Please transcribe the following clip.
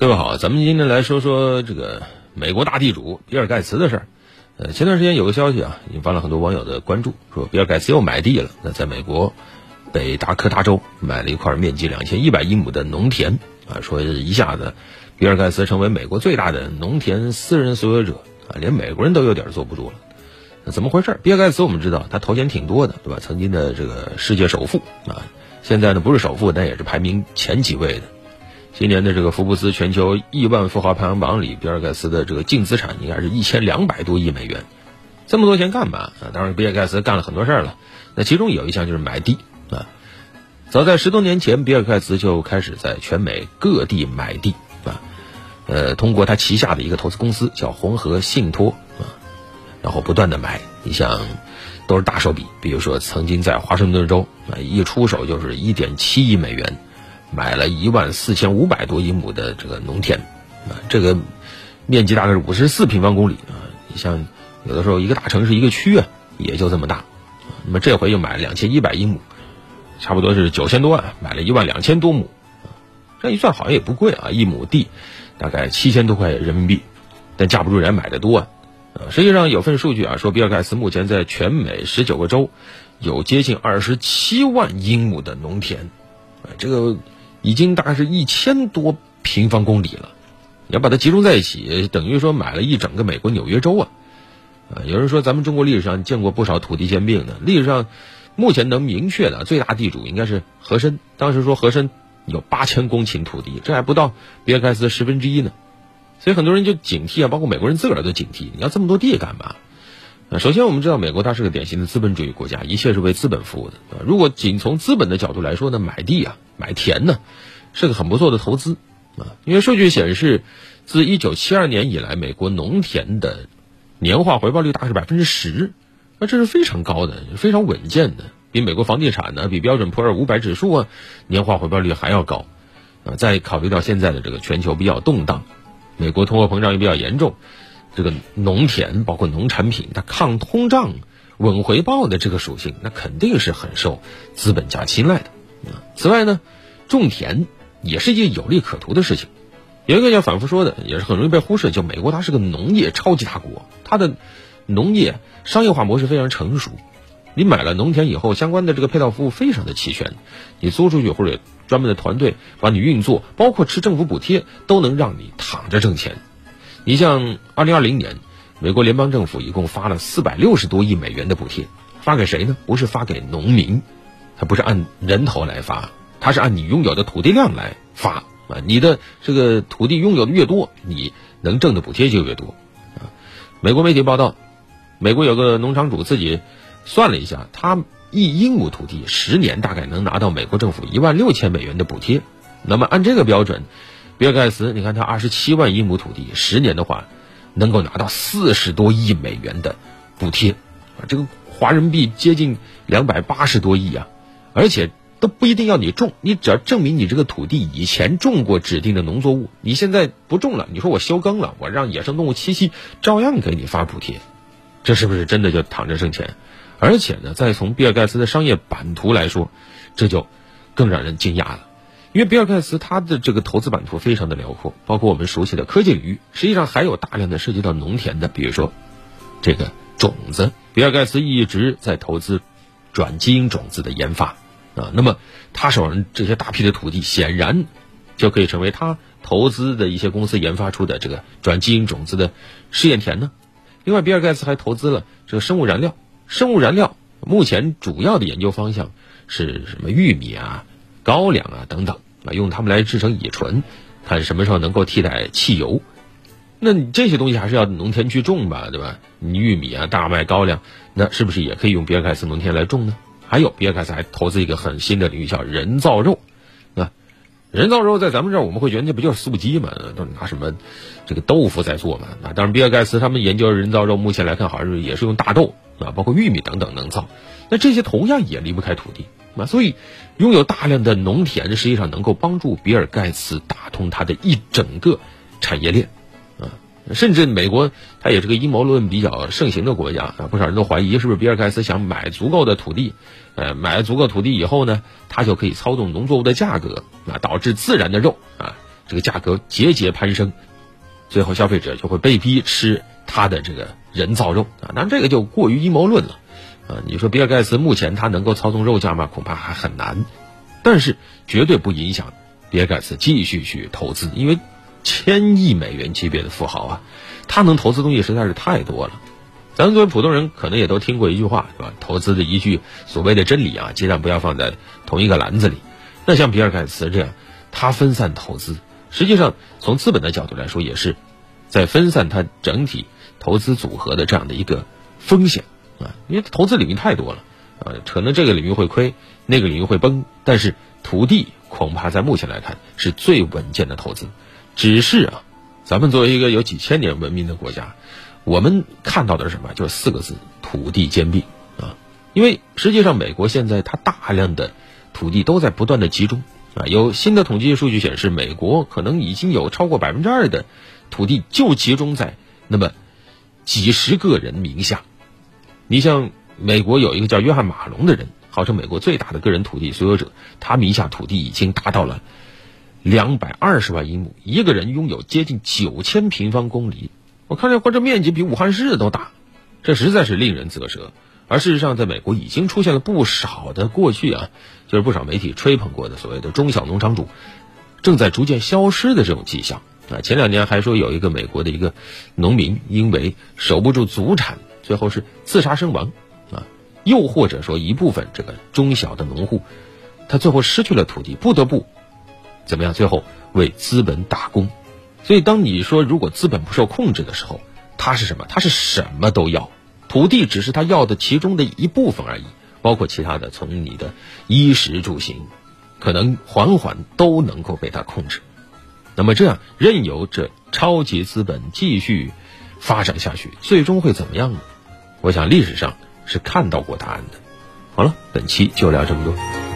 各位好，咱们今天来说说这个美国大地主比尔盖茨的事儿。前段时间有个消息啊，引发了很多网友的关注，说比尔盖茨又买地了。那在美国北达科他州买了一块面积2100英亩的农田啊，说一下子比尔盖茨成为美国最大的农田私人所有者啊，连美国人都有点坐不住了。那怎么回事？比尔盖茨我们知道他头衔挺多的，对吧？曾经的这个世界首富啊，现在呢不是首富，但也是排名前几位的。今年的这个福布斯全球亿万富豪排行榜里，比尔盖茨的这个净资产应该是1200多亿美元。这么多钱干嘛啊？当然，比尔盖茨干了很多事儿了。那其中有一项就是买地啊。早在10多年前，比尔盖茨就开始在全美各地买地啊。通过他旗下的一个投资公司叫红河信托啊，然后不断的买，你想都是大手笔。比如说，曾经在华盛顿州啊，一出手就是1.7亿美元。买了14500多英亩的这个农田，啊，这个面积大概是54平方公里啊。你像有的时候一个大城市一个区啊，也就这么大。那么这回又买了2100英亩，差不多是9000多万，买了12000多亩。这一算好像也不贵啊，一亩地大概7000多块人民币，但架不住人买的多啊。实际上有份数据啊，说比尔盖茨目前在全美19个州有接近27万英亩的农田，这个已经大概是1000多平方公里了，你要把它集中在一起，等于说买了一整个美国纽约州啊！有人说咱们中国历史上见过不少土地兼并的，历史上目前能明确的最大地主应该是和珅，当时说和珅有8000公顷土地，这还不到比尔盖茨的1/10呢，所以很多人就警惕啊，包括美国人自个儿都警惕，你要这么多地干嘛？首先我们知道美国它是个典型的资本主义国家，一切是为资本服务的。如果仅从资本的角度来说呢，买地啊买田呢是个很不错的投资啊，因为数据显示自1972年以来，美国农田的年化回报率大概是 10%， 那这是非常高的，非常稳健的，比美国房地产呢，比标准普尔500指数啊年化回报率还要高啊。再考虑到现在的这个全球比较动荡，美国通货膨胀也比较严重，这个农田包括农产品它抗通胀稳回报的这个属性，那肯定是很受资本家青睐的啊。此外呢，种田也是一件有利可图的事情。有一个要反复说的，也是很容易被忽视，就美国它是个农业超级大国，它的农业商业化模式非常成熟，你买了农田以后，相关的这个配套服务非常的齐全，你租出去或者专门的团队把你运作，包括吃政府补贴，都能让你躺着挣钱。你像2020年，美国联邦政府一共发了460多亿美元的补贴，发给谁呢？不是发给农民，它不是按人头来发，它是按你拥有的土地量来发啊。你的这个土地拥有的越多，你能挣的补贴就越多啊。美国媒体报道，美国有个农场主自己算了一下，他1英亩土地10年大概能拿到美国政府16000美元的补贴。那么按这个标准，比尔盖茨，你看他27万英亩土地，10年的话，能够拿到40多亿美元的补贴，啊，这个华人民币接近280多亿啊！而且都不一定要你种，你只要证明你这个土地以前种过指定的农作物，你现在不种了，你说我休耕了，我让野生动物栖息，照样给你发补贴，这是不是真的就躺着挣钱？而且呢，再从比尔盖茨的商业版图来说，这就更让人惊讶了。因为比尔盖茨他的这个投资版图非常的辽阔，包括我们熟悉的科技领域，实际上还有大量的涉及到农田的，比如说这个种子，比尔盖茨一直在投资转基因种子的研发啊。那么他手上这些大批的土地，显然就可以成为他投资的一些公司研发出的这个转基因种子的试验田呢。另外，比尔盖茨还投资了这个生物燃料，生物燃料目前主要的研究方向是什么？玉米啊、高粱啊等等啊，用它们来制成乙醇，看什么时候能够替代汽油。那你这些东西还是要农田去种吧，对吧？你玉米啊、大麦、高粱，那是不是也可以用比尔盖茨农田来种呢？还有，比尔盖茨还投资一个很新的领域，叫人造肉啊。人造肉在咱们这儿我们会觉得那不就是素鸡嘛，都拿什么这个豆腐在做嘛啊。当然，比尔盖茨他们研究人造肉，目前来看好像也是用大豆啊，包括玉米等等能造。那这些同样也离不开土地。所以拥有大量的农田实际上能够帮助比尔盖茨打通他的一整个产业链啊。甚至美国它也是个阴谋论比较盛行的国家啊，不少人都怀疑是不是比尔盖茨想买足够的土地，买了足够土地以后呢，他就可以操纵农作物的价格啊，导致自然的肉啊这个价格节节攀升，最后消费者就会被逼吃它的这个人造肉啊。当然这个就过于阴谋论了啊。你说比尔盖茨目前他能够操纵肉价吗？恐怕还很难，但是绝对不影响比尔盖茨继续去投资，因为1,000亿美元级别的富豪啊，他能投资东西实在是太多了。咱们作为普通人可能也都听过一句话，是吧？投资的依据所谓的真理啊，鸡蛋不要放在同一个篮子里。那像比尔盖茨这样，他分散投资，实际上从资本的角度来说，也是在分散他整体投资组合的这样的一个风险啊。因为投资领域太多了啊，可能这个领域会亏，那个领域会崩，但是土地恐怕在目前来看是最稳健的投资。只是啊，咱们作为一个有几千年文明的国家，我们看到的是什么？就是4个字：土地兼并啊！因为实际上，美国现在它大量的土地都在不断的集中啊。有新的统计数据显示，美国可能已经有超过2%的土地就集中在那么几十个人名下。你像美国有一个叫约翰·马龙的人，号称美国最大的个人土地所有者，他名下土地已经达到了220万英亩，一个人拥有接近9000平方公里。我看这面积比武汉市都大，这实在是令人啧舌。而事实上，在美国已经出现了不少的过去啊，就是不少媒体吹捧过的所谓的中小农场主，正在逐渐消失的这种迹象啊。前2年还说有一个美国的一个农民因为守不住祖产，最后是自杀身亡啊。又或者说一部分这个中小的农户，他最后失去了土地，不得不怎么样？最后为资本打工。所以当你说如果资本不受控制的时候，它是什么？它是什么都要，土地只是它要的其中的一部分而已，包括其他的，从你的衣食住行，可能缓缓都能够被它控制。那么这样任由这超级资本继续发展下去，最终会怎么样呢？我想历史上是看到过答案的。好了，本期就聊这么多。